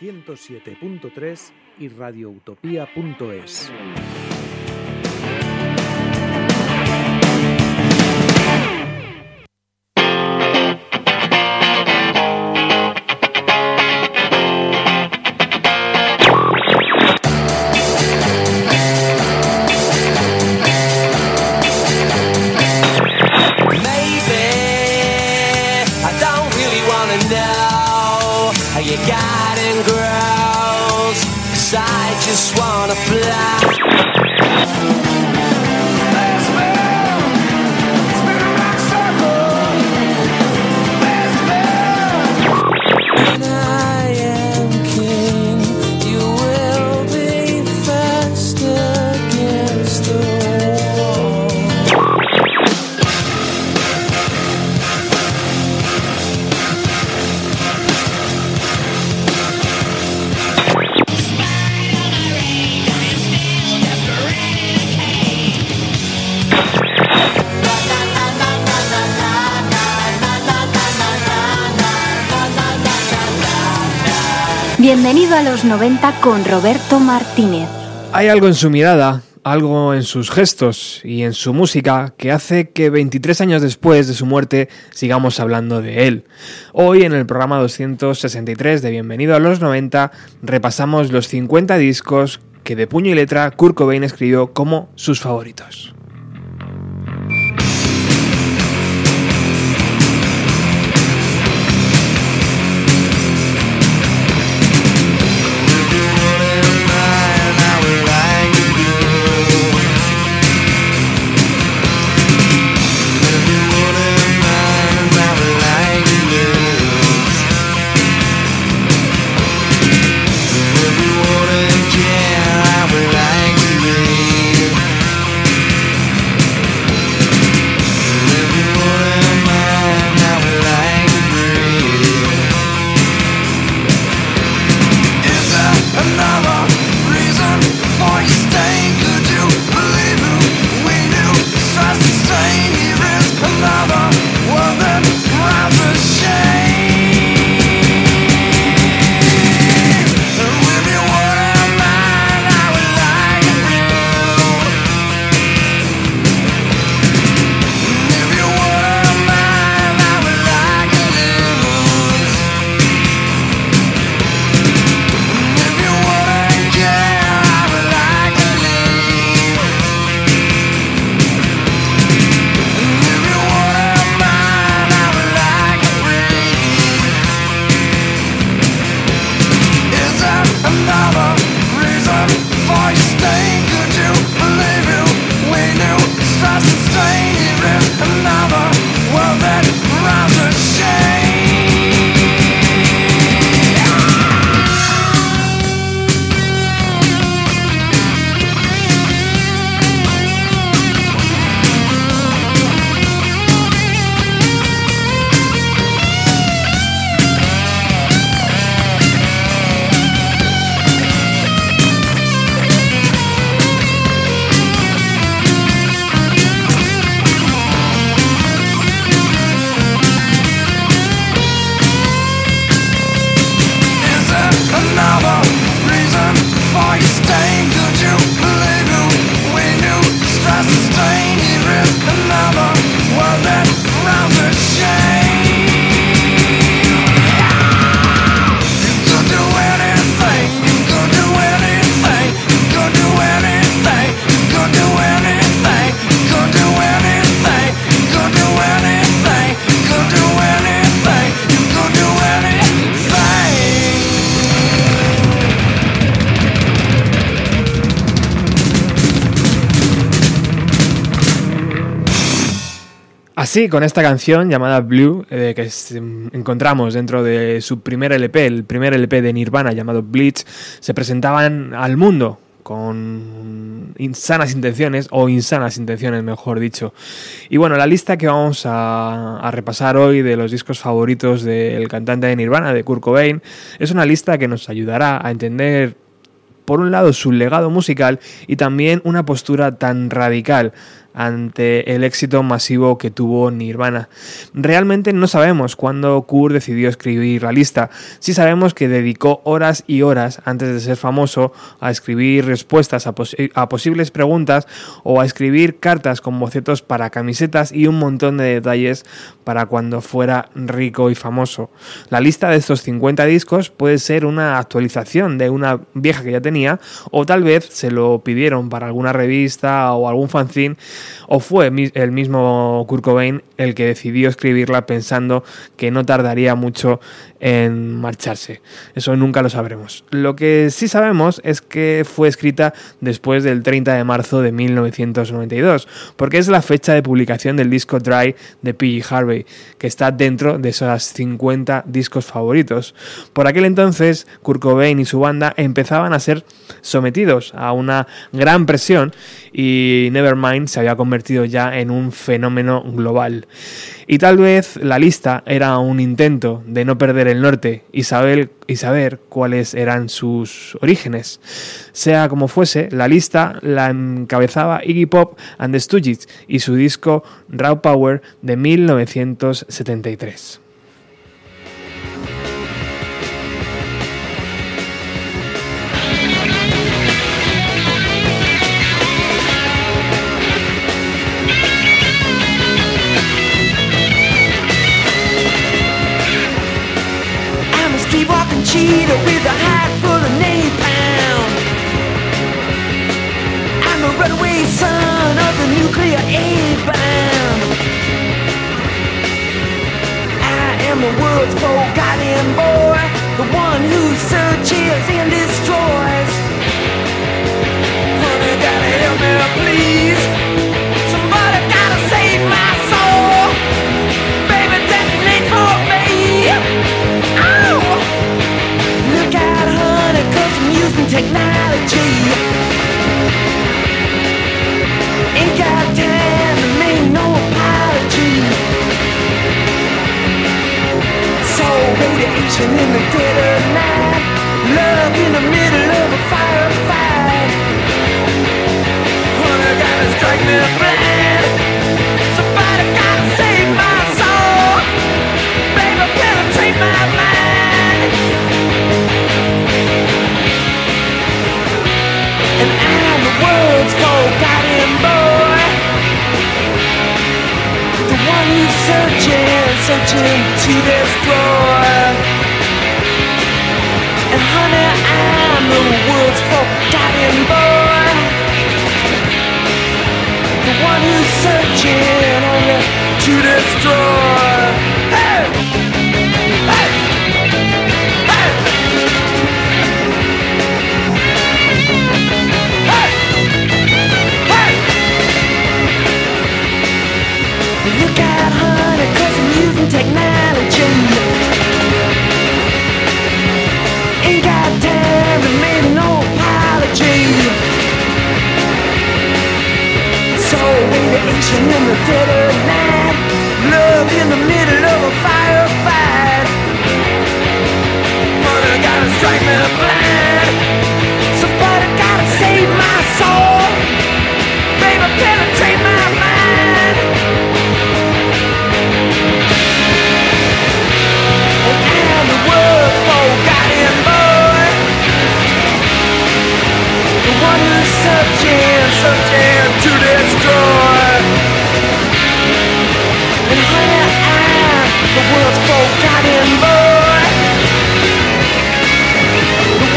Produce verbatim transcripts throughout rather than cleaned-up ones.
ciento siete punto tres y radio utopía punto es. Bienvenido a los noventa con Roberto Martínez. Hay algo en su mirada, algo en sus gestos y en su música que hace que veintitrés años después de su muerte sigamos hablando de él. Hoy en el programa doscientos sesenta y tres de Bienvenido a los noventa repasamos los cincuenta discos que de puño y letra Kurt Cobain escribió como sus favoritos. Así, con esta canción llamada Blue, eh, que es, encontramos dentro de su primer L P, el primer L P de Nirvana llamado Bleach, se presentaban al mundo con insanas intenciones, o insanas intenciones mejor dicho. Y bueno, la lista que vamos a, a repasar hoy de los discos favoritos del cantante de Nirvana, de Kurt Cobain, es una lista que nos ayudará a entender, por un lado, su legado musical y también una postura tan radical ante el éxito masivo que tuvo Nirvana. Realmente no sabemos cuándo Kurt decidió escribir la lista. Sí sabemos que dedicó horas y horas antes de ser famoso a escribir respuestas a, pos- a posibles preguntas o a escribir cartas con bocetos para camisetas y un montón de detalles para cuando fuera rico y famoso. La lista de estos cincuenta discos puede ser una actualización de una vieja que ya tenía, o tal vez se lo pidieron para alguna revista o algún fanzine, o fue el mismo Kurt Cobain el que decidió escribirla pensando que no tardaría mucho en marcharse. Eso nunca lo sabremos. Lo que sí sabemos es que fue escrita después del treinta de marzo de mil novecientos noventa y dos, porque es la fecha de publicación del disco Dry de P G Harvey, que está dentro de esos cincuenta discos favoritos. Por aquel entonces, Kurt Cobain y su banda empezaban a ser sometidos a una gran presión y Nevermind se había convertido ya en un fenómeno global. Y tal vez la lista era un intento de no perder el norte y saber, y saber cuáles eran sus orígenes. Sea como fuese, la lista la encabezaba Iggy Pop and the Stooges y su disco Raw Power de mil novecientos setenta y tres. Cheetah with a hat full of napalm. I'm a runaway son of the nuclear A-bomb. I am the world's forgotten boy, the one who searches and destroys. Honey, gotta help me, please. Somebody gotta save my soul. Baby, detonate for me. Technology ain't got time to make no apology. So radiation in the dead of night, love in the middle of a firefight. Honey, gotta strike me blind. Somebody gotta save my soul. Baby, penetrate my mind. And I'm the world's forgotten boy, the one who's searching, searching to destroy. And honey, I'm the world's forgotten boy, the one who's searching to destroy. Hey! Hey! Technology ain't got time to make no apology. So radiation in the dead of night, love in the middle of a firefight. Honey, gotta strike me blind. Somebody gotta save my soul. Baby, penetrate my mind. One who's searching, searching to destroy. And honey, I'm the world's forgotten boy, the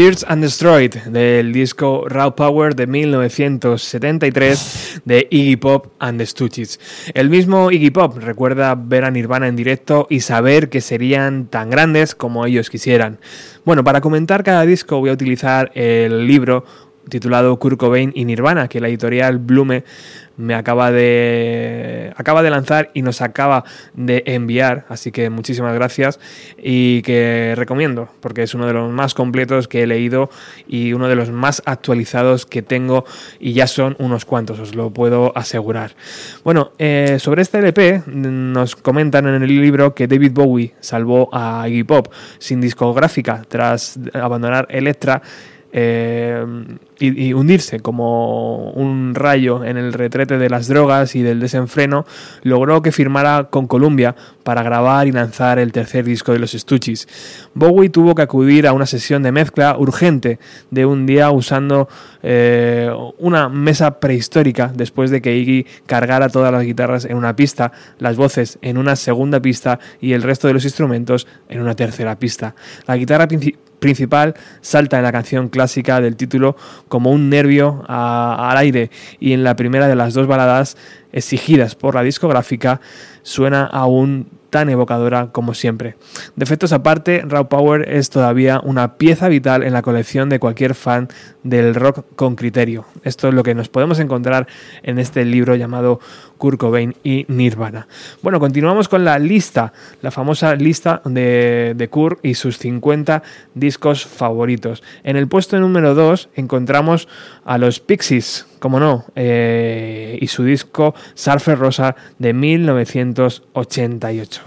Search and Destroy, del disco Raw Power de mil novecientos setenta y tres de Iggy Pop and the Stooges. El mismo Iggy Pop recuerda ver a Nirvana en directo y saber que serían tan grandes como ellos quisieran. Bueno, para comentar cada disco voy a utilizar el libro titulado Kurt Cobain y Nirvana, que la editorial Blume me acaba de acaba de lanzar y nos acaba de enviar, así que muchísimas gracias, y que recomiendo porque es uno de los más completos que he leído y uno de los más actualizados que tengo, y ya son unos cuantos, os lo puedo asegurar. Bueno, eh, sobre este L P nos comentan en el libro que David Bowie salvó a Iggy Pop sin discográfica tras abandonar Elektra Eh, y, y hundirse como un rayo en el retrete de las drogas y del desenfreno, logró que firmara con Columbia para grabar y lanzar el tercer disco de los Stooges. Bowie tuvo que acudir a una sesión de mezcla urgente de un día usando eh, una mesa prehistórica después de que Iggy cargara todas las guitarras en una pista, las voces en una segunda pista y el resto de los instrumentos en una tercera pista. La guitarra principal principal salta en la canción clásica del título como un nervio a, al aire, y en la primera de las dos baladas exigidas por la discográfica suena aún tan evocadora como siempre. Defectos aparte, Raw Power es todavía una pieza vital en la colección de cualquier fan del rock con criterio. Esto es lo que nos podemos encontrar en este libro llamado Kurt Cobain y Nirvana. Bueno, continuamos con la lista, la famosa lista de, de Kurt y sus cincuenta discos favoritos. En el puesto número dos encontramos a los Pixies, como no, eh, y su disco Surfer Rosa de mil novecientos ochenta y ocho.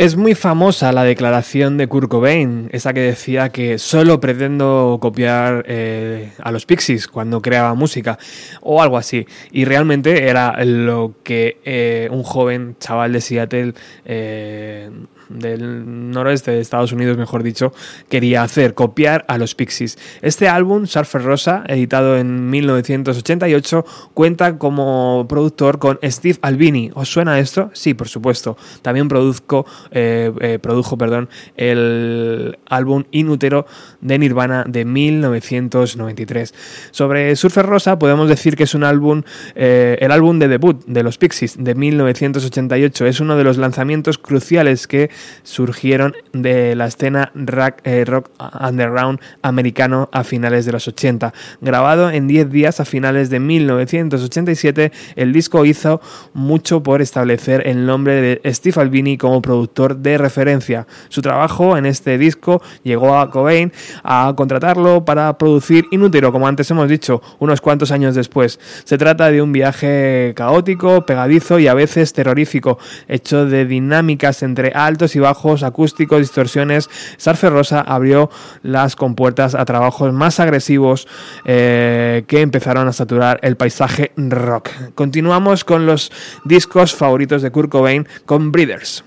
Es muy famosa la declaración de Kurt Cobain, esa que decía que solo pretendo copiar eh, a los Pixies cuando creaba música, o algo así. Y realmente era lo que eh, un joven chaval de Seattle, eh, del noroeste de Estados Unidos, mejor dicho, quería hacer, copiar a los Pixies. Este álbum, Surfer Rosa, editado en mil novecientos ochenta y ocho, cuenta como productor con Steve Albini. ¿Os suena esto? Sí, por supuesto. También produzco, eh, eh, produjo perdón, el álbum In Utero de Nirvana de mil novecientos noventa y tres. Sobre Surfer Rosa podemos decir que es un álbum, eh, el álbum de debut de los Pixies de mil novecientos ochenta y ocho. Es uno de los lanzamientos cruciales que surgieron de la escena rock, eh, rock underground americano a finales de los ochenta. Grabado en diez días a finales de mil novecientos ochenta y siete, el disco hizo mucho por establecer el nombre de Steve Albini como productor de referencia. Su trabajo en este disco llegó a Cobain a contratarlo para producir In Utero, como antes hemos dicho, unos cuantos años después. Se trata de un viaje caótico, pegadizo y a veces terrorífico, hecho de dinámicas entre altos y bajos, acústicos, distorsiones. Surfer Rosa abrió las compuertas a trabajos más agresivos eh, que empezaron a saturar el paisaje rock. Continuamos con los discos favoritos de Kurt Cobain con Breeders.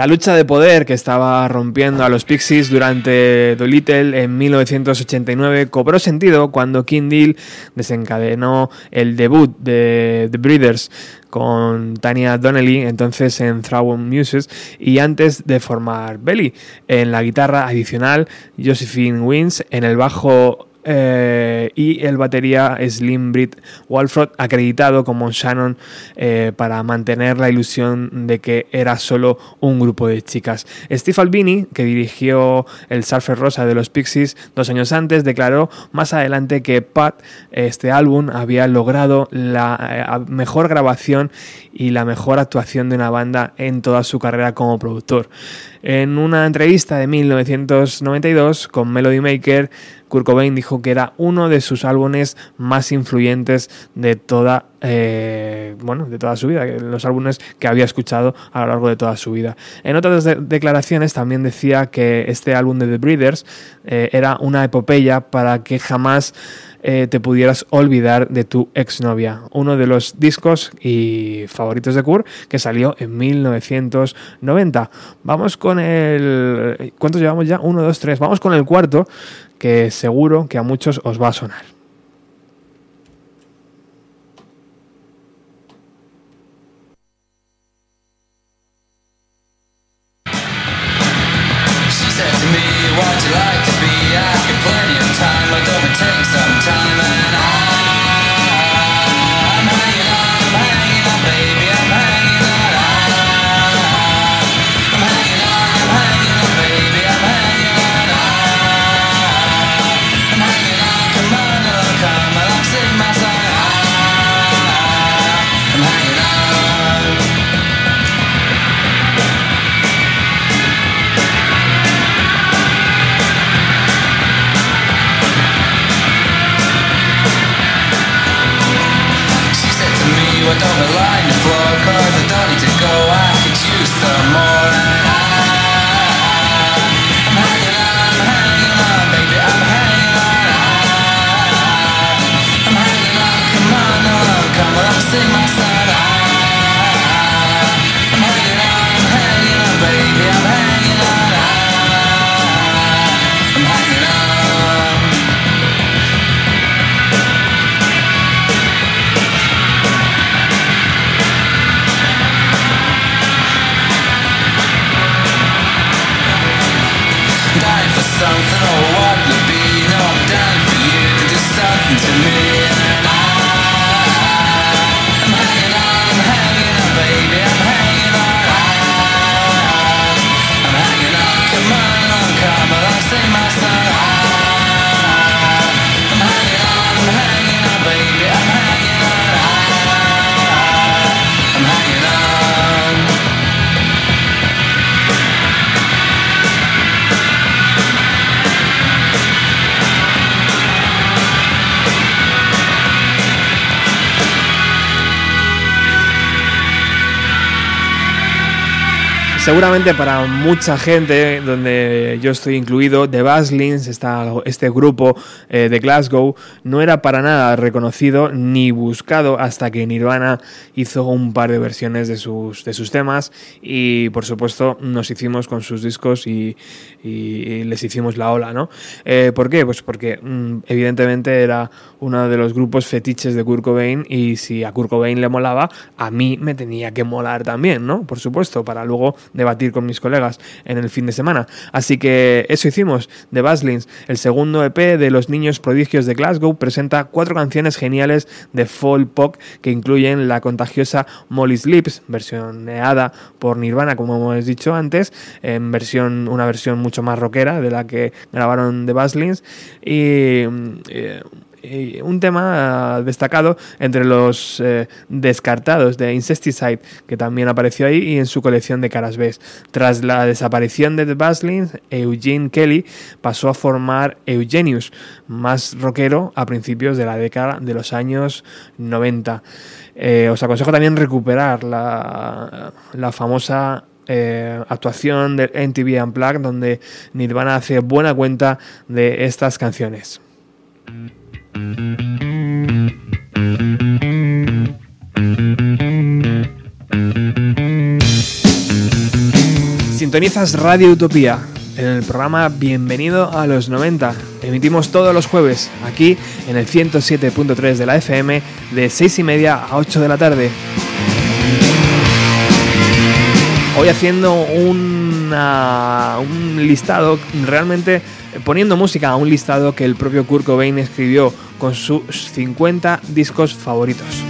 La lucha de poder que estaba rompiendo a los Pixies durante Dolittle en mil novecientos ochenta y nueve cobró sentido cuando Kim Deal desencadenó el debut de The Breeders con Tanya Donelly, entonces en Throwing Muses, y antes de formar Belly. En la guitarra adicional, Josephine Wins, en el bajo Eh, y el batería Slim Brit Walford, acreditado como Shannon, eh, para mantener la ilusión de que era solo un grupo de chicas. Steve Albini, que dirigió el Surfer Rosa de los Pixies dos años antes, declaró más adelante que Pat, este álbum, había logrado la eh, mejor grabación y la mejor actuación de una banda en toda su carrera como productor. En una entrevista de mil novecientos noventa y dos con Melody Maker, Kurt Cobain dijo que era uno de sus álbumes más influyentes de toda, eh, bueno, de toda su vida, los álbumes que había escuchado a lo largo de toda su vida. En otras de- declaraciones también decía que este álbum de The Breeders eh, era una epopeya para que jamás eh, te pudieras olvidar de tu exnovia, uno de los discos y favoritos de Kurt, que salió en mil novecientos noventa. Vamos con el... ¿Cuántos llevamos ya? Uno, dos, tres. Vamos con el cuarto, que seguro que a muchos os va a sonar. don't know what would be, you know I'm dying for you to do something to me. And I, I'm hanging on, I'm hanging on, baby, I'm hanging on. I'm hanging on, come on, on, come along, sing my song. I'm hanging on, I'm hanging on, baby, I'm hanging on. I'm hanging on. Seguramente para mucha gente, donde yo estoy incluido, The Vaselines, este grupo eh, de Glasgow, no era para nada reconocido ni buscado hasta que Nirvana hizo un par de versiones de sus, de sus temas y, por supuesto, nos hicimos con sus discos y, y, y les hicimos la ola, ¿no? Eh, ¿Por qué? Pues porque evidentemente era uno de los grupos fetiches de Kurt Cobain y si a Kurt Cobain le molaba, a mí me tenía que molar también, ¿no? Por supuesto, para luego debatir con mis colegas en el fin de semana. Así que eso hicimos. The Vaselines, el segundo E P de los niños prodigios de Glasgow, presenta cuatro canciones geniales de folk pop que incluyen la contagiosa Molly's Lips, versioneada por Nirvana, como hemos dicho antes, en versión, una versión mucho más rockera de la que grabaron The Vaselines, y eh, un tema destacado entre los eh, descartados de Incesticide, que también apareció ahí y en su colección de caras B. Tras la desaparición de The Vaselines, Eugene Kelly pasó a formar Eugenius, más rockero, a principios de la década de los años noventa. Eh, os aconsejo también recuperar la, la famosa Eh, actuación del M T V Unplugged, donde Nirvana hace buena cuenta de estas canciones. Sintonizas Radio Utopía, en el programa Bienvenido a los noventa. Emitimos todos los jueves aquí en el ciento siete punto tres de la F M, de seis y media a ocho de la tarde. Hoy haciendo una, un listado, realmente poniendo música a un listado que el propio Kurt Cobain escribió con sus cincuenta discos favoritos.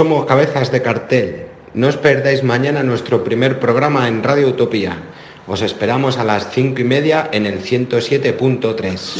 somos cabezas de cartel. No os perdáis mañana nuestro primer programa en Radio Utopía. Os esperamos a las cinco y media en el ciento siete punto tres.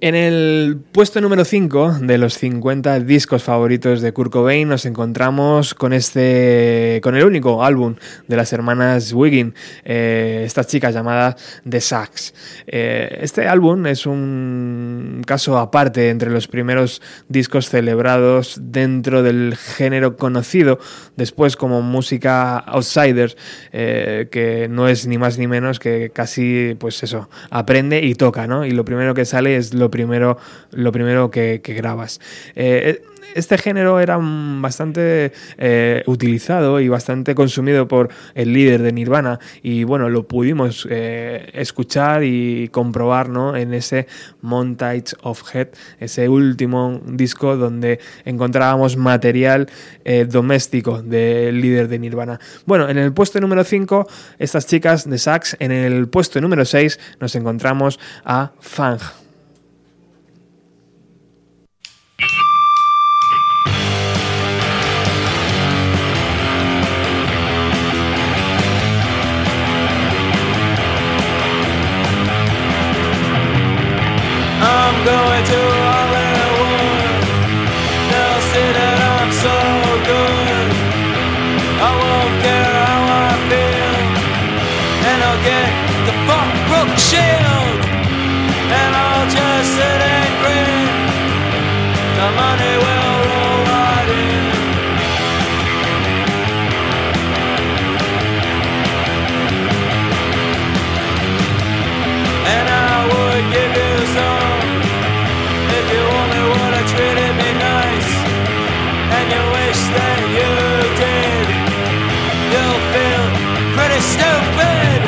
En el puesto número cinco de los cincuenta discos favoritos de Kurt Cobain nos encontramos con este, con el único álbum de las hermanas Wiggin, eh, esta chica llamada The Sax. Eh, este álbum es un caso aparte entre los primeros discos celebrados dentro del género conocido después como música outsider, eh, que no es ni más ni menos que casi, pues eso, aprende y toca, ¿no? Y lo primero que sale es lo primero, lo primero que, que grabas. Eh, este género era bastante eh, utilizado y bastante consumido por el líder de Nirvana y bueno, lo pudimos eh, escuchar y comprobar, ¿no?, en ese Montage of Head, ese último disco donde encontrábamos material eh, doméstico del líder de Nirvana. Bueno, en el puesto número cinco, estas chicas de Sax. En el puesto número seis nos encontramos a Fang. Going to Hollywood, they'll say that I'm so good. I won't care how I feel, and I'll get the fuck broke shield, and I'll just sit and grin. The money will roll right in. And I would give you some if you only would have treated me nice, and you wish that you did. You'll feel pretty stupid,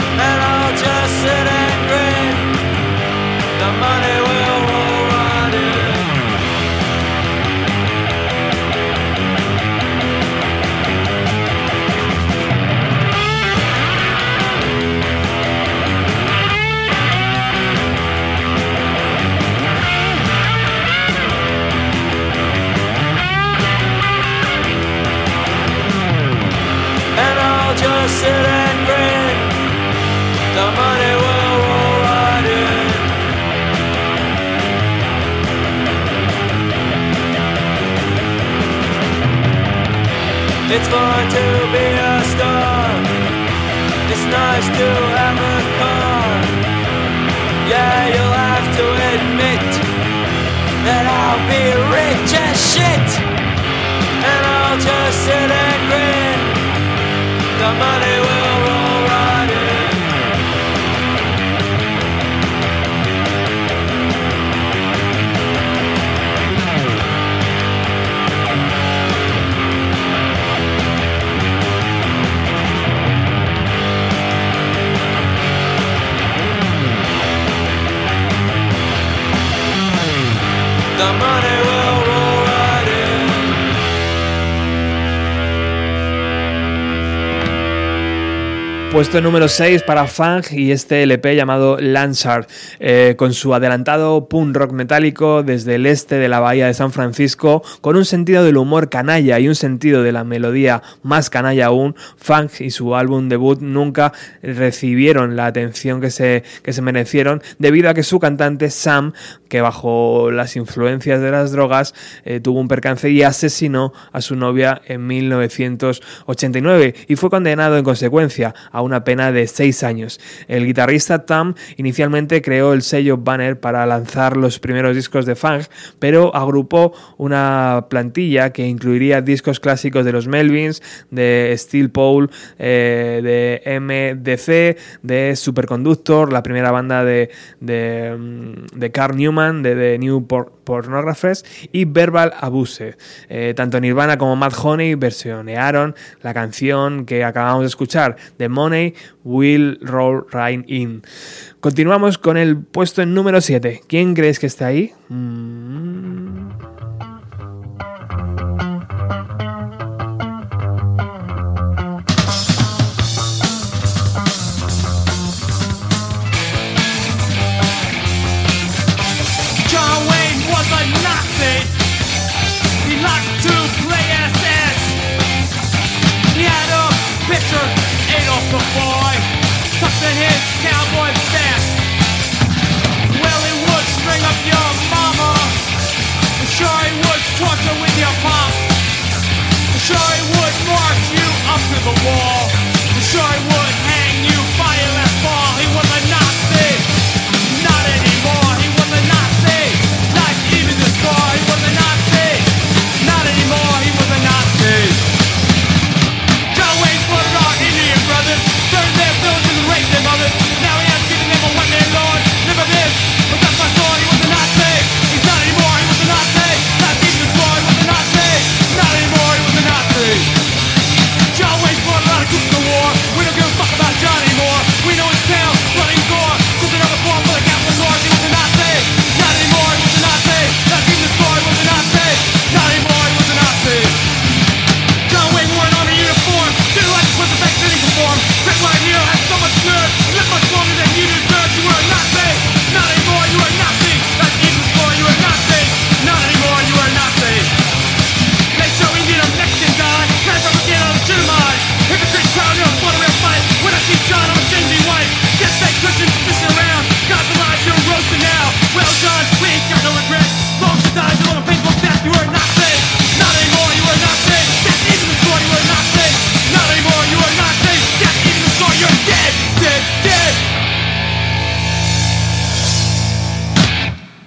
and I'll just sit and grin. The money will roll right in. Just sit and grin. The money will roll right in. It's fun to be a star. It's nice to have a car. Yeah, you'll have to admit that I'll be rich as shit. And I'll just sit and grin. The money will roll right in. The money will roll right in. Puesto número seis para Fang y este L P llamado Landshark, eh, con su adelantado punk rock metálico desde el este de la bahía de San Francisco, con un sentido del humor canalla y un sentido de la melodía más canalla aún. Fang y su álbum debut nunca recibieron la atención que se, que se merecieron, debido a que su cantante Sam, que bajo las influencias de las drogas eh, tuvo un percance y asesinó a su novia en mil novecientos ochenta y nueve y fue condenado en consecuencia a una pena de seis años. El guitarrista Tam inicialmente creó el sello Banner para lanzar los primeros discos de Fang, pero agrupó una plantilla que incluiría discos clásicos de los Melvins, de Steel Pole, eh, de M D C, de Superconductor, la primera banda de, de, de Carl Newman, de The New Pornographers, y Verbal Abuse. Eh, tanto Nirvana como Mad Honey versionearon la canción que acabamos de escuchar, The Money Will Roll Right In. Continuamos con el puesto en número siete. ¿Quién crees que está ahí? Mm. The boy tucked in his cowboy vest. Well, he would string up your mama. I'm sure he would torture with your pop. I'm sure he would march you up to the wall. I'm sure he would hang you by your left ball. He was a Nazi. Not anymore. He was a Nazi. Not even this boy. He was a Nazi. Not anymore. He was a Nazi.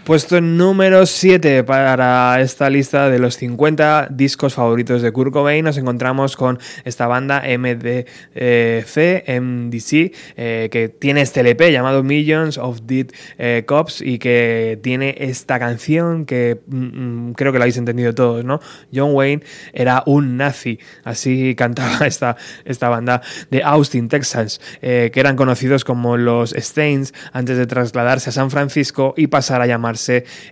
Puesto número siete para esta lista de los cincuenta discos favoritos de Kurt Cobain. Nos encontramos con esta banda M D C, eh, que tiene este L P llamado Millions of Dead eh, Cops y que tiene esta canción que mm, creo que la habéis entendido todos, ¿no? John Wayne era un nazi, así cantaba esta, esta banda de Austin, Texas, eh, que eran conocidos como los Stains antes de trasladarse a San Francisco y pasar a llamarse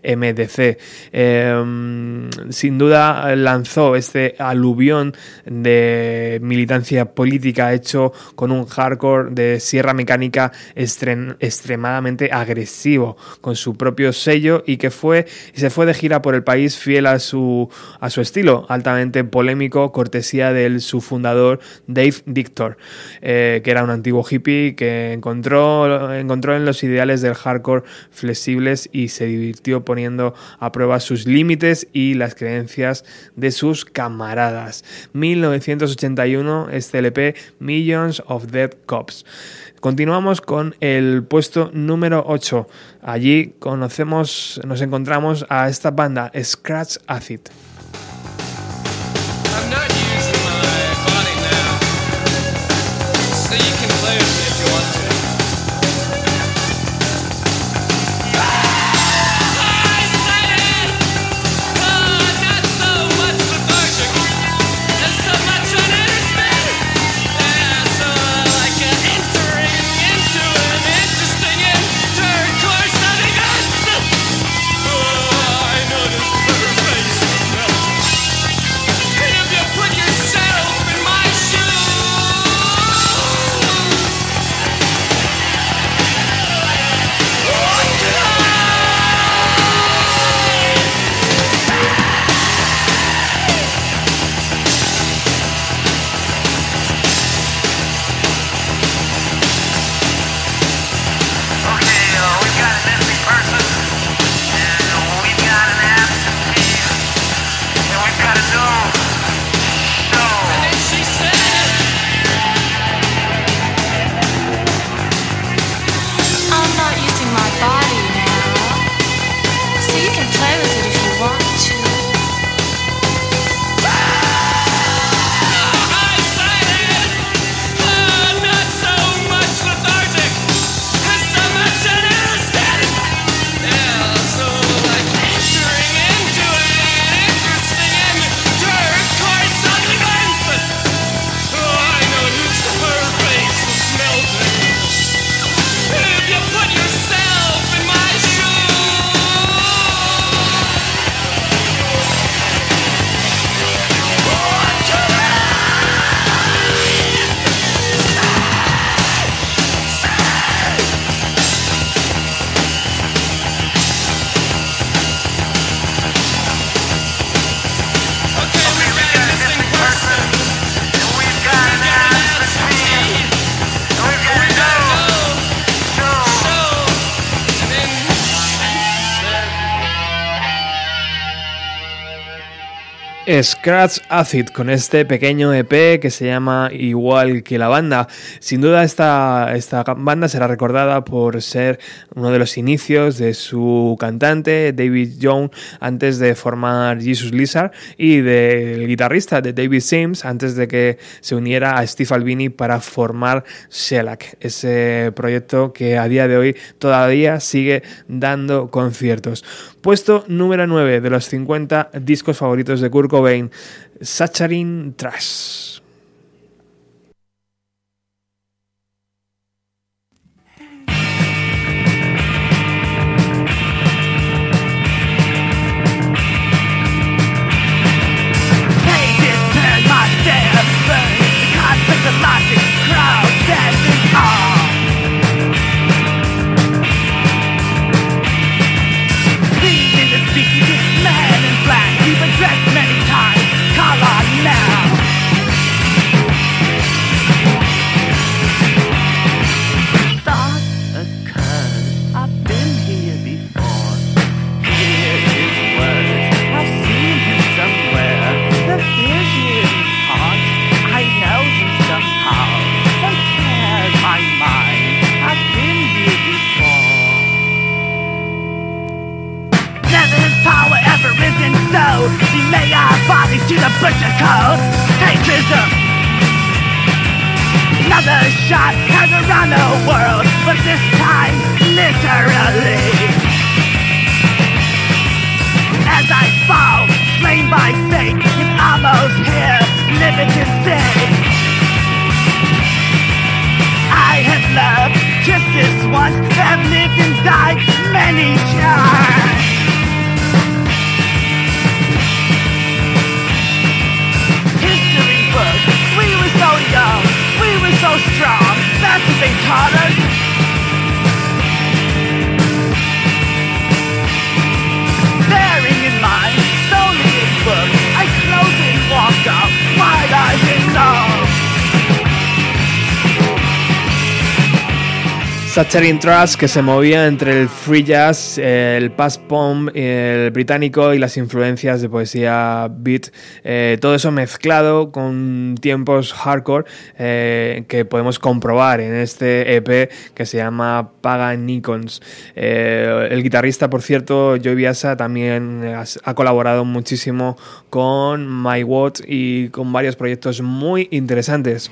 M D C. Eh, sin duda lanzó este aluvión de militancia política hecho con un hardcore de sierra mecánica estren- extremadamente agresivo con su propio sello y que fue y se fue de gira por el país fiel a su, a su estilo altamente polémico, cortesía de su fundador Dave Dictor, eh, que era un antiguo hippie que encontró, encontró en los ideales del hardcore flexibles y se divirtió poniendo a prueba sus límites y las creencias de sus camaradas. mil novecientos ochenta y uno, este L P, Millions of Dead Cops. Continuamos con el puesto número ocho. Allí conocemos, nos encontramos a esta banda, Scratch Acid. Scratch Acid con este pequeño E P que se llama igual que la banda. Sin duda esta, esta banda será recordada por ser uno de los inicios de su cantante David Young antes de formar Jesus Lizard y del guitarrista de David Sims antes de que se uniera a Steve Albini para formar Shellac, ese proyecto que a día de hoy todavía sigue dando conciertos. Puesto número nueve de los cincuenta discos favoritos de Kurt Cobain, Saccharine Trash. She may our bodies to the butcher cold. Patriotism. Another shot has around the world, but this time literally. As I fall, slain by fate, and almost here, living to see. I have loved just this once, have lived and died many times. We were so young, we were so strong, that's what they taught us. Bearing in mind, solely in books, I close and walk up, wide eyes and all. Satchering Thrash, que se movía entre el free jazz, el post-punk, el británico y las influencias de poesía beat, eh, todo eso mezclado con tiempos hardcore, eh, que podemos comprobar en este E P que se llama Pagan Icons. Eh, el guitarrista, por cierto, Joey Biasa, también ha colaborado muchísimo con My War y con varios proyectos muy interesantes.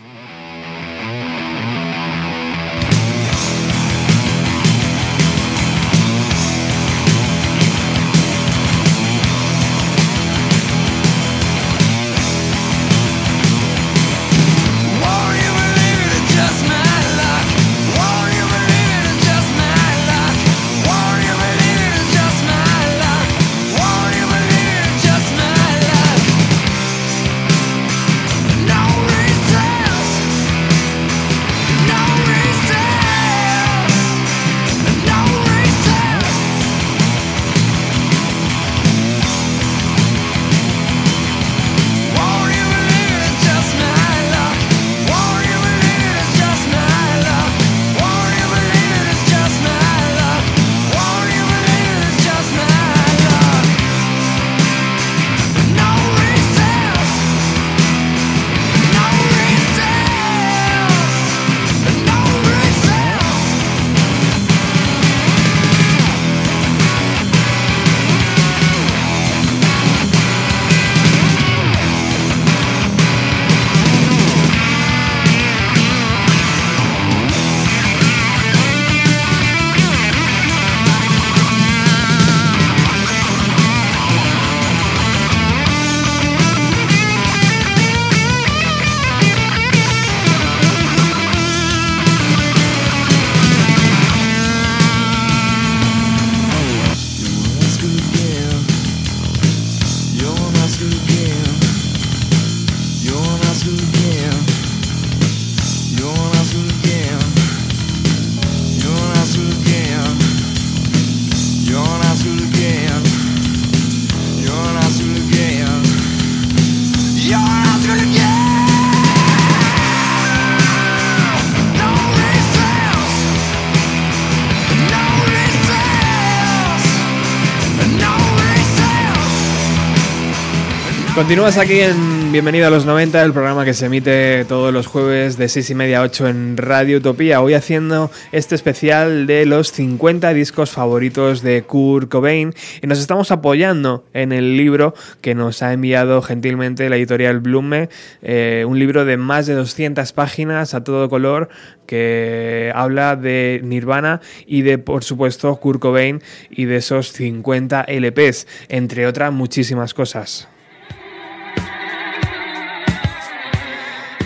Continúas aquí en Bienvenido a los noventa, el programa que se emite todos los jueves de seis y media a ocho en Radio Utopía. Hoy haciendo este especial de los cincuenta discos favoritos de Kurt Cobain, y nos estamos apoyando en el libro que nos ha enviado gentilmente la editorial Blume, eh, un libro de más de doscientas páginas a todo color que habla de Nirvana y de, por supuesto, Kurt Cobain y de esos cincuenta L Pes, entre otras muchísimas cosas.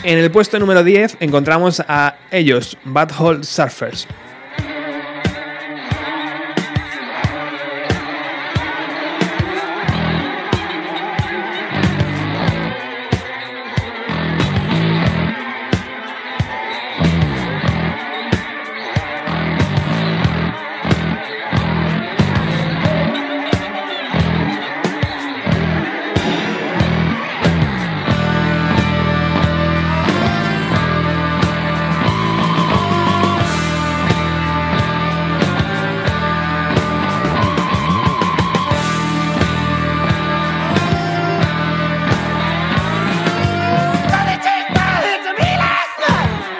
En el puesto número diez encontramos a ellos, Bad Hole Surfers.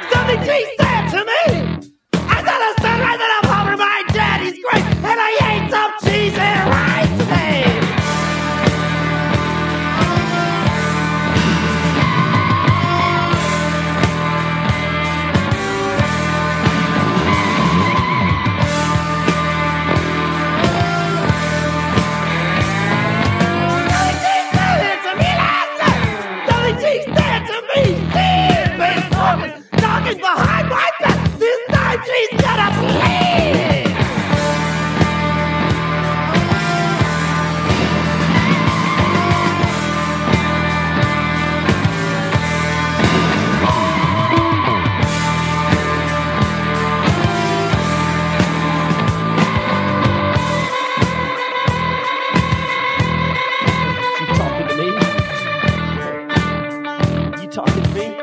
Talking to me?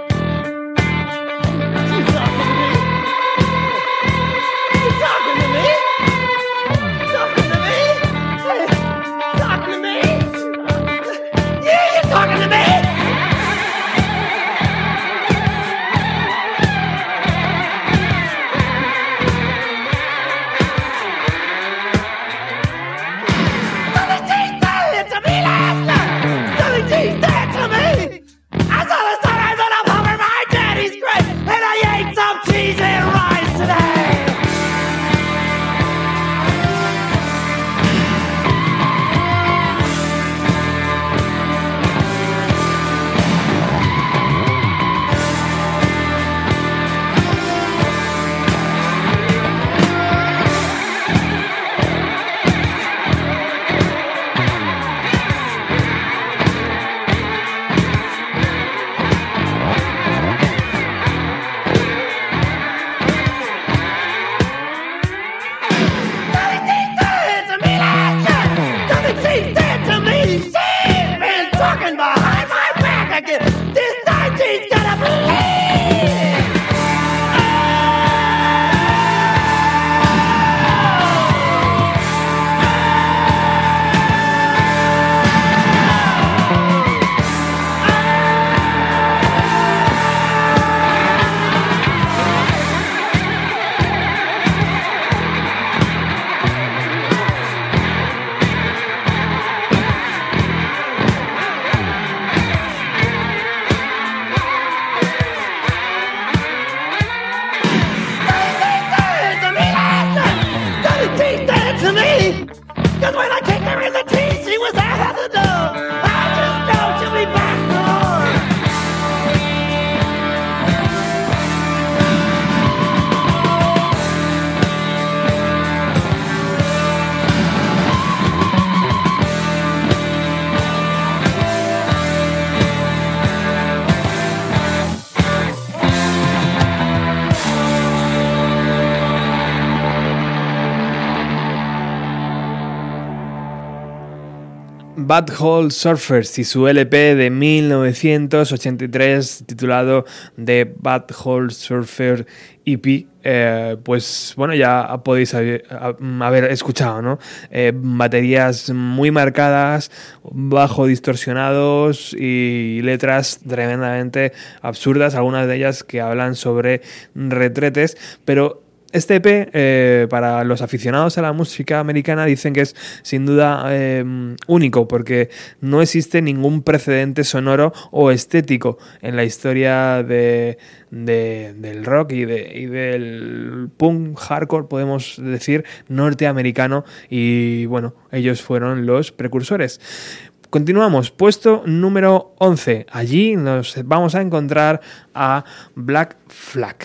'Cause when I kicked her in the teeth, she was out of the door. I just know she'll be back for more. Bad Hole Surfers y su L P de mil novecientos ochenta y tres titulado The Bad Hole Surfer E P, eh, pues bueno, ya podéis haber, haber escuchado, ¿no? Eh, baterías muy marcadas, bajo distorsionados y letras tremendamente absurdas, algunas de ellas que hablan sobre retretes, pero este E P, eh, para los aficionados a la música americana, dicen que es sin duda eh, único, porque no existe ningún precedente sonoro o estético en la historia de, de, del rock y, de, y del punk hardcore, podemos decir, norteamericano, y bueno, ellos fueron los precursores. Continuamos, puesto número once. Allí nos vamos a encontrar a Black Flag.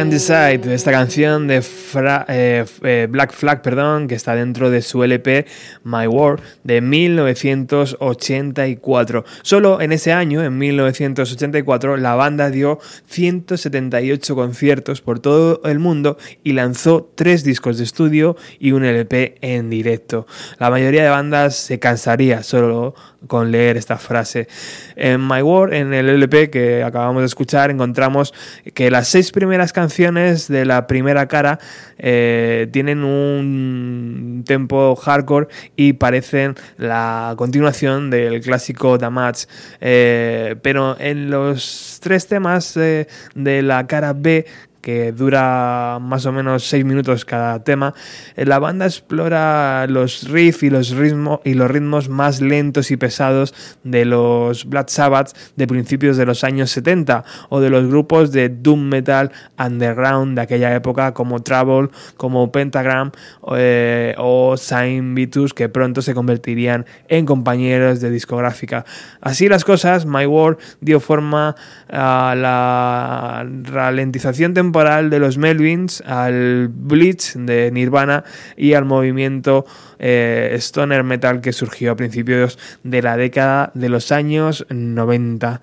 Incesticide, esta canción de Fra- eh, eh, Black Flag, perdón, que está dentro de su L P My War de mil novecientos ochenta y cuatro. Solo en ese año, en mil novecientos ochenta y cuatro, la banda dio ciento setenta y ocho conciertos por todo el mundo y lanzó tres discos de estudio y un L P en directo. La mayoría de bandas se cansaría solo con leer esta frase. En My War, en el L P que acabamos de escuchar, encontramos que las seis primeras canciones de la primera cara eh, tienen un tempo hardcore y parecen la continuación del clásico Damage, eh, pero en los tres temas eh, de la cara B, que dura más o menos seis minutos cada tema, la banda explora los riffs y los ritmos y los ritmos más lentos y pesados de los Black Sabbath de principios de los años setenta o de los grupos de doom metal underground de aquella época como Trouble, como Pentagram eh, o Saint Vitus, que pronto se convertirían en compañeros de discográfica. Así las cosas, My War dio forma a la ralentización temporal de los Melvins, al Bleach de Nirvana y al movimiento eh, stoner metal que surgió a principios de la década de los años noventa.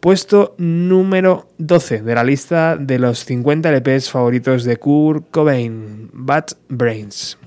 Puesto número doce de la lista de los cincuenta L Ps favoritos de Kurt Cobain, Bad Brains.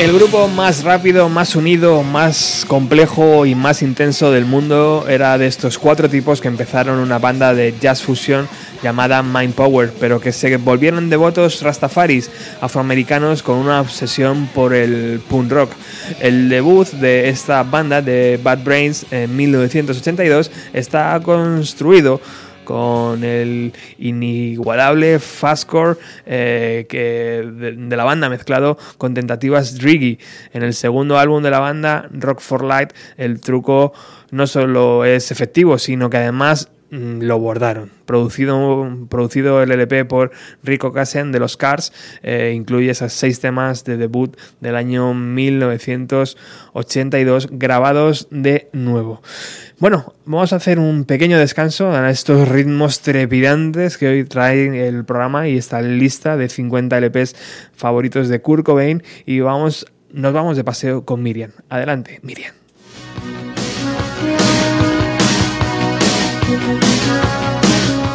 El grupo más rápido, más unido, más complejo y más intenso del mundo era de estos cuatro tipos que empezaron una banda de jazz fusión llamada Mind Power, pero que se volvieron devotos rastafaris afroamericanos con una obsesión por el punk rock. El debut de esta banda de Bad Brains en mil novecientos ochenta y dos está construido con el inigualable fastcore eh, que de, de la banda mezclado con tentativas reggae. En el segundo álbum de la banda, Rock for Light, el truco no solo es efectivo, sino que además lo bordaron. Producido, producido el L P por Rico Cassen de los Cars, eh, incluye esas seis temas de debut del año mil novecientos ochenta y dos grabados de nuevo. Bueno, vamos a hacer un pequeño descanso a estos ritmos trepidantes que hoy trae el programa y esta lista de cincuenta L Ps favoritos de Kurt Cobain, y vamos, nos vamos de paseo con Miriam. Adelante, Miriam.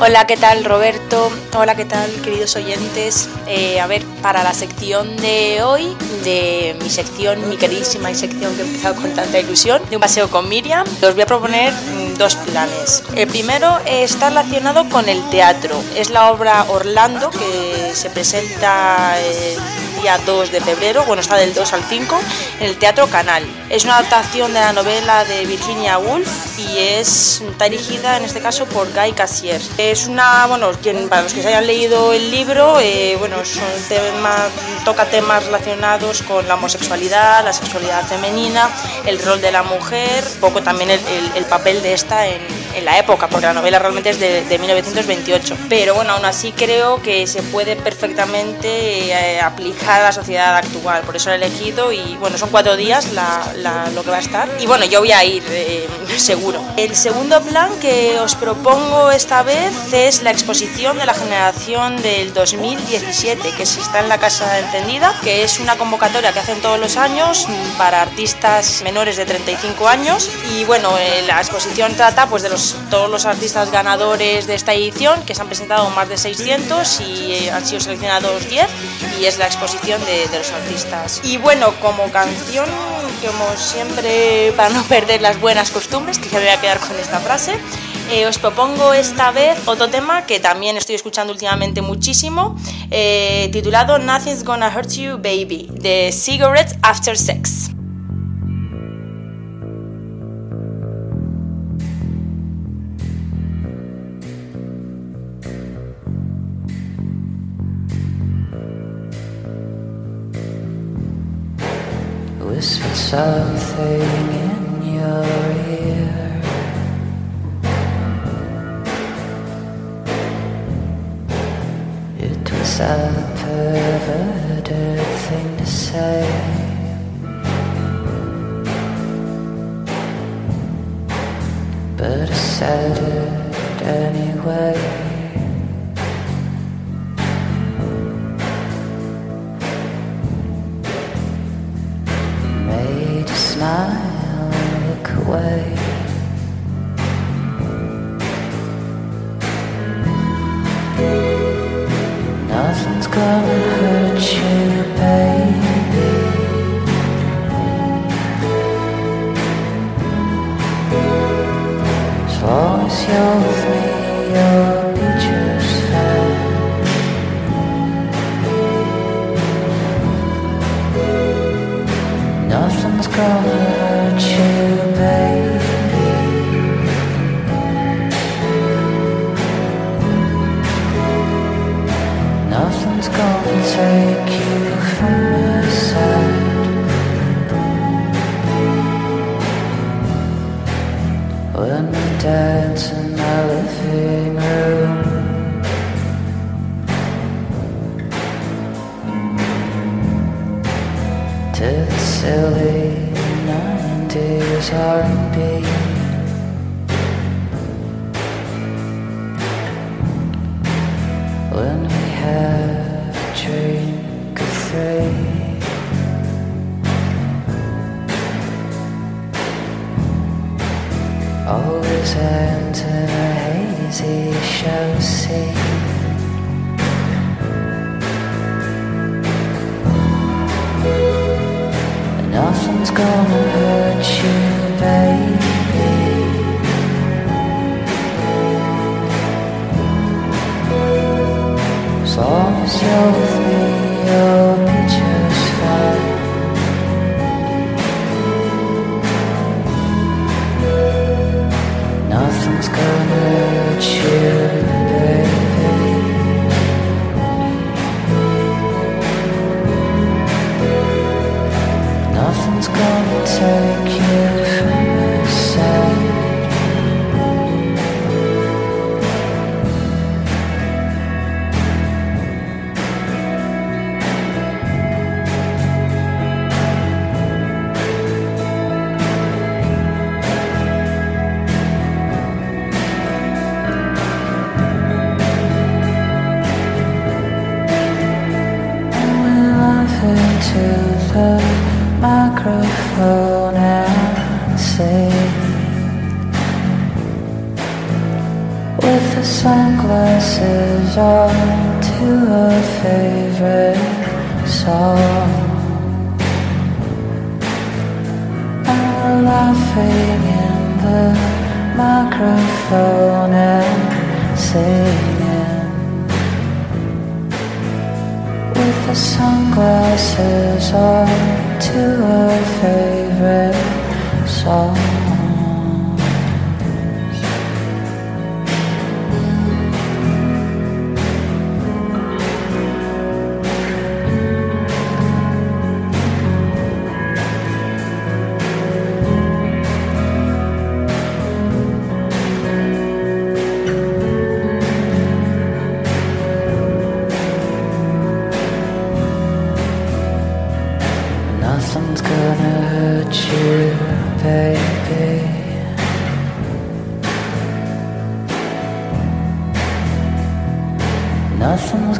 Hola, ¿qué tal, Roberto? Hola, ¿qué tal, queridos oyentes? Eh, a ver, para la sección de hoy, de mi sección, mi queridísima y sección que he empezado con tanta ilusión, de un paseo con Miriam, os voy a proponer mm, dos planes. El primero eh, está relacionado con el teatro. Es la obra Orlando, que se presenta el día dos de febrero, bueno, está del dos al cinco, en el Teatro Canal. Es una adaptación de la novela de Virginia Woolf y es, está dirigida, en este caso, por Guy Cassier. Es una, bueno, quien, para los que se hayan leído el libro, eh, bueno, son temas, toca temas relacionados con la homosexualidad, la sexualidad femenina, el rol de la mujer, un poco también el, el, el papel de esta en, en la época, porque la novela realmente es de, de mil novecientos veintiocho. Pero bueno, aún así creo que se puede perfectamente eh, aplicar a la sociedad actual, por eso lo he elegido y bueno, son cuatro días la, la, lo que va a estar. Y bueno, yo voy a ir eh, seguro. El segundo plan que os propongo esta vez es la exposición de la generación del dos mil diecisiete, que está en la Casa Encendida, que es una convocatoria que hacen todos los años para artistas menores de treinta y cinco años. Y bueno, la exposición trata pues de los, todos los artistas ganadores de esta edición, que se han presentado más de seiscientos y han sido seleccionados diez, y es la exposición de, de los artistas. Y bueno, como canción, como siempre, para no perder las buenas costumbres, que me voy a quedar con esta frase, Eh, os propongo esta vez otro tema que también estoy escuchando últimamente muchísimo, eh, titulado Nothing's Gonna Hurt You Baby, de Cigarettes After Sex. Whisper something in your ear. It's a perverted thing to say. But I said it anyway. Made you smile and look away. Nothing's gonna hurt you, baby. As long as you're with me, you'll be just fine. Nothing's gonna hurt you, baby. Nothing's gonna take you from my side. When we dance in my living room, to the silly nineties R and B. When we have a drink of three, always ends in a hazy show scene. Nothing's gonna hurt you, baby. As long as you're with me, you'll be just fine. Nothing's gonna hurt you, baby. Nothing's gonna take you from my side. sunglasses on to her favorite song. And we're laughing in the microphone and singing. With the sunglasses on to her favorite song.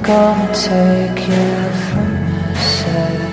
Gonna take you from the side.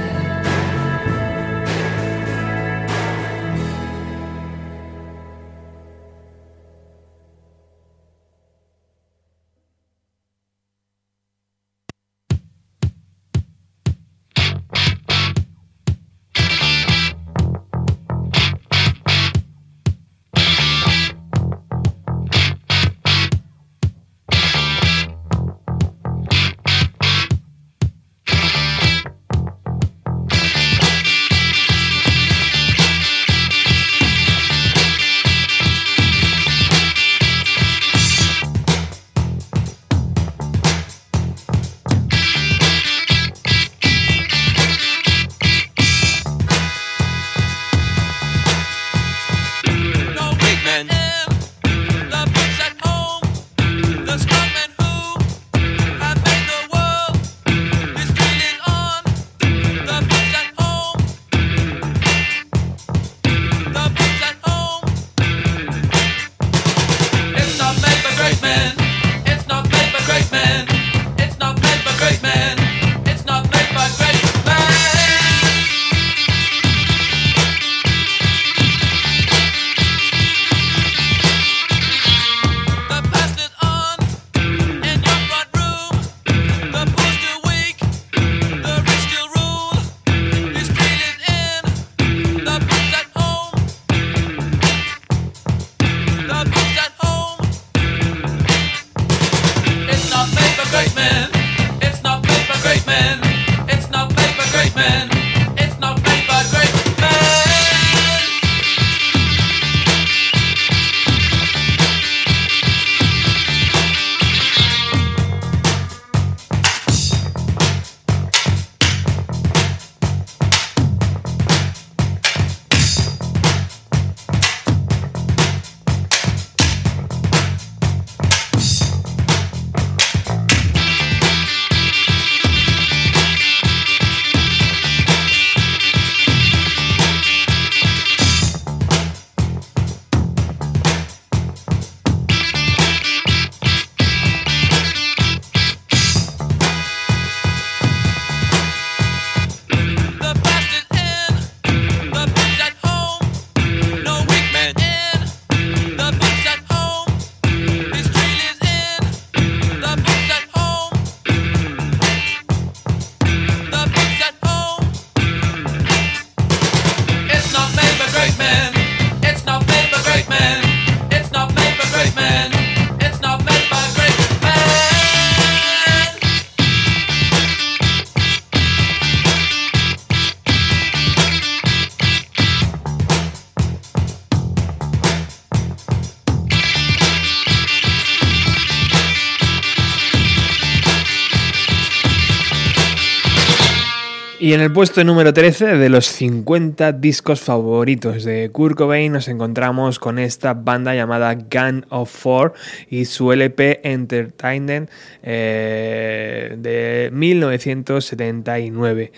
Y en el puesto número trece de los cincuenta discos favoritos de Kurt Cobain nos encontramos con esta banda llamada Gang of Four y su L P Entertainment eh, de mil novecientos setenta y nueve.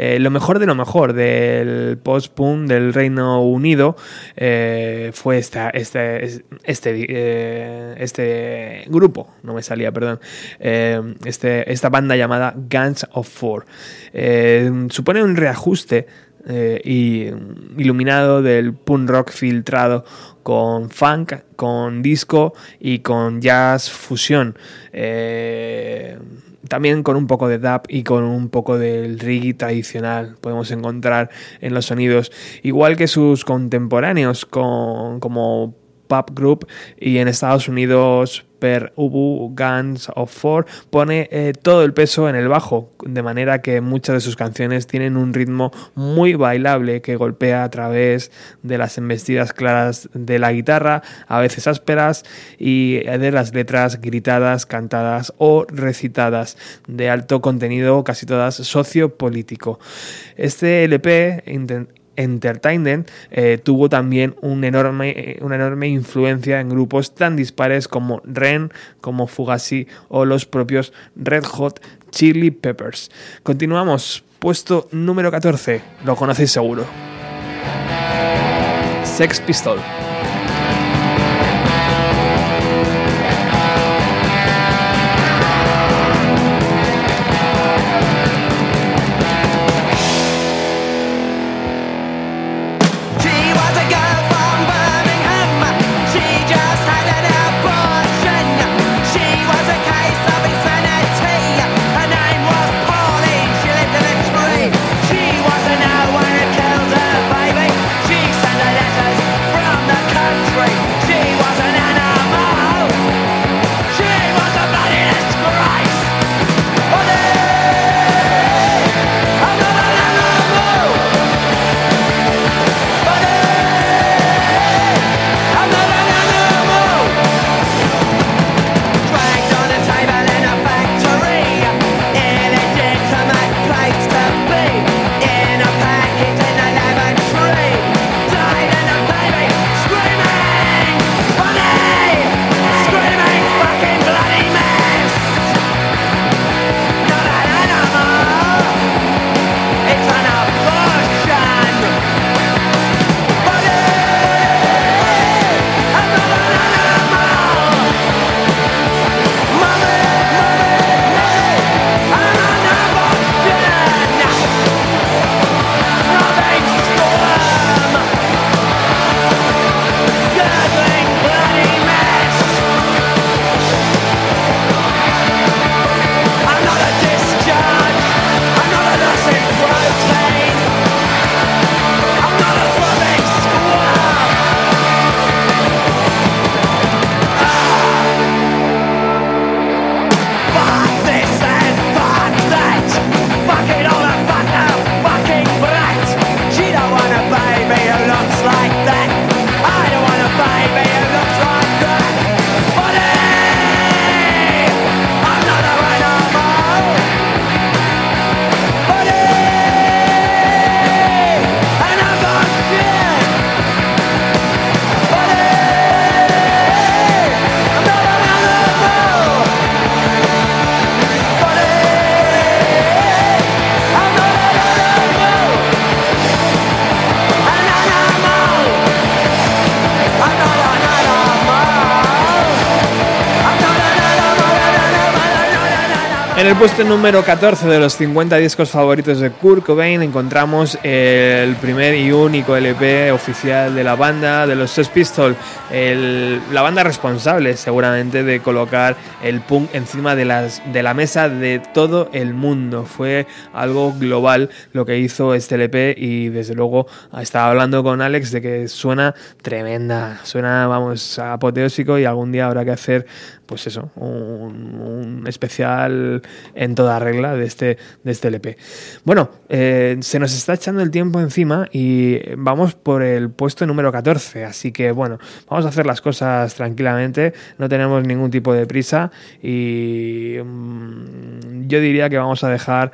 Eh, lo mejor de lo mejor del post-punk del Reino Unido eh, fue esta, este, este, eh, este grupo, no me salía, perdón, eh, este, esta banda llamada Gang of Four. Eh, supone un reajuste eh, y iluminado del punk rock filtrado con funk, con disco y con jazz fusión. Eh, también con un poco de dub y con un poco del reggae tradicional podemos encontrar en los sonidos, igual que sus contemporáneos con, como Pop Group, y en Estados Unidos Per Ubu Guns of Four pone eh, todo el peso en el bajo, de manera que muchas de sus canciones tienen un ritmo muy bailable que golpea a través de las embestidas claras de la guitarra, a veces ásperas, y de las letras gritadas, cantadas o recitadas, de alto contenido, casi todas sociopolítico. Este L P intent- Entertainment eh, tuvo también un enorme, una enorme influencia en grupos tan dispares como Ren, como Fugazi o los propios Red Hot Chili Peppers. Continuamos, puesto número catorce, lo conocéis seguro. Sex Pistols. En el puesto número catorce de los cincuenta discos favoritos de Kurt Cobain encontramos el primer y único L P oficial de la banda, de los Sex Pistols, el, la banda responsable seguramente de colocar el punk encima de, las, de la mesa de todo el mundo. Fue algo global lo que hizo este L P, y desde luego estaba hablando con Alex de que suena tremenda, suena, vamos, apoteósico, y algún día habrá que hacer, pues eso, un, un especial en toda regla de este, de este L P. Bueno, eh, se nos está echando el tiempo encima y vamos por el puesto número catorce, así que bueno, vamos a hacer las cosas tranquilamente, no tenemos ningún tipo de prisa, y mmm, yo diría que vamos a dejar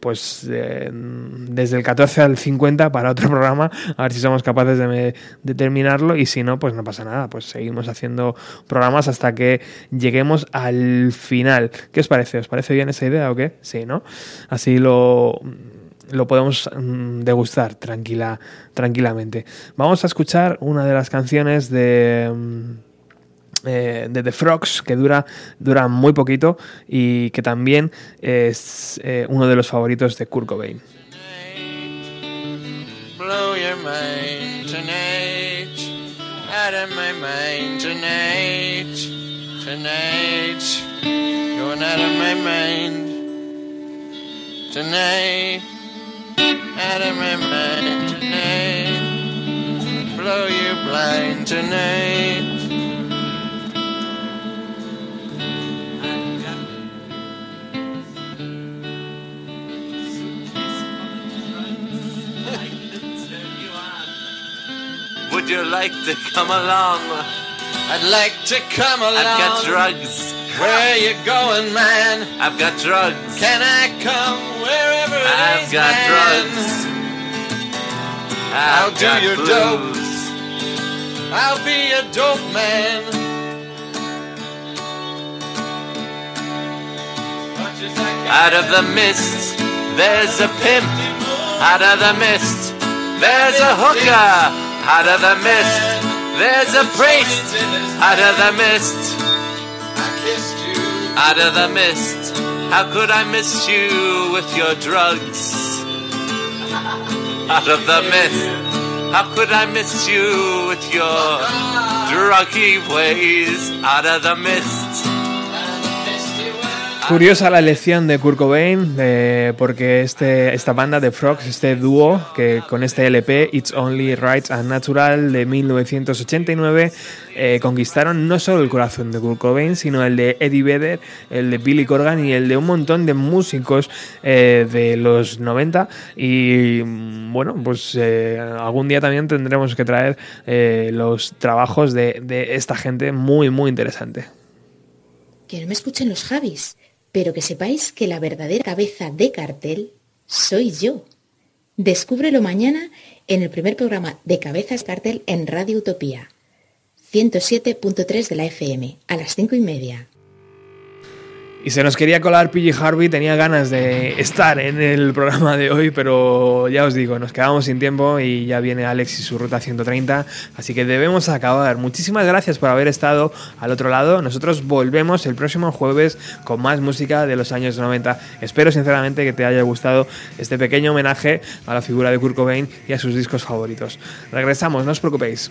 pues eh, desde el catorce al cincuenta para otro programa, a ver si somos capaces de, de terminarlo, y si no, pues no pasa nada, pues seguimos haciendo programas hasta que lleguemos al final. ¿Qué os parece? ¿Os parece bien esa idea o qué? Sí, ¿no? Así lo, lo podemos degustar tranquila, tranquilamente. Vamos a escuchar una de las canciones de... Eh, de The Frogs, que dura, dura muy poquito y que también es eh, uno de los favoritos de Kurt Cobain. of mine tonight, out of my mind tonight, tonight, going out of my mind tonight, out of my mind tonight, blow you blind tonight. Would you like to come along? I'd like to come along. I've got drugs. Where you going, man? I've got drugs. Can I come wherever it I've is, got man? Drugs. I've I'll got do your blues. Dopes. I'll be a dope man. Out of the mist, there's a pimp. Out of the mist, there's a hooker. Out of the mist, there's a priest. Out of the mist, I kissed you. Out of the mist, how could I miss you with your drugs? Out of the mist, how could I miss you with your druggy ways? Out of the mist. Curiosa la elección de Kurt Cobain, eh, porque este, esta banda de Frogs, este dúo, que con este L P, It's Only Right and Natural, de mil novecientos ochenta y nueve, eh, conquistaron no solo el corazón de Kurt Cobain, sino el de Eddie Vedder, el de Billy Corgan y el de un montón de músicos eh, de los noventa. Y bueno, pues eh, algún día también tendremos que traer eh, los trabajos de, de esta gente muy, muy interesante. Que no me escuchen los Javis. Pero que sepáis que la verdadera cabeza de cartel soy yo. Descúbrelo mañana en el primer programa de Cabezas Cartel en Radio Utopía, ciento siete punto tres de la F M, a las cinco y media. Y se nos quería colar P G Harvey, tenía ganas de estar en el programa de hoy, pero ya os digo, nos quedamos sin tiempo y ya viene Alex y su ruta ciento treinta, así que debemos acabar. Muchísimas gracias por haber estado al otro lado. Nosotros volvemos el próximo jueves con más música de los años noventa. Espero sinceramente que te haya gustado este pequeño homenaje a la figura de Kurt Cobain y a sus discos favoritos. Regresamos, no os preocupéis.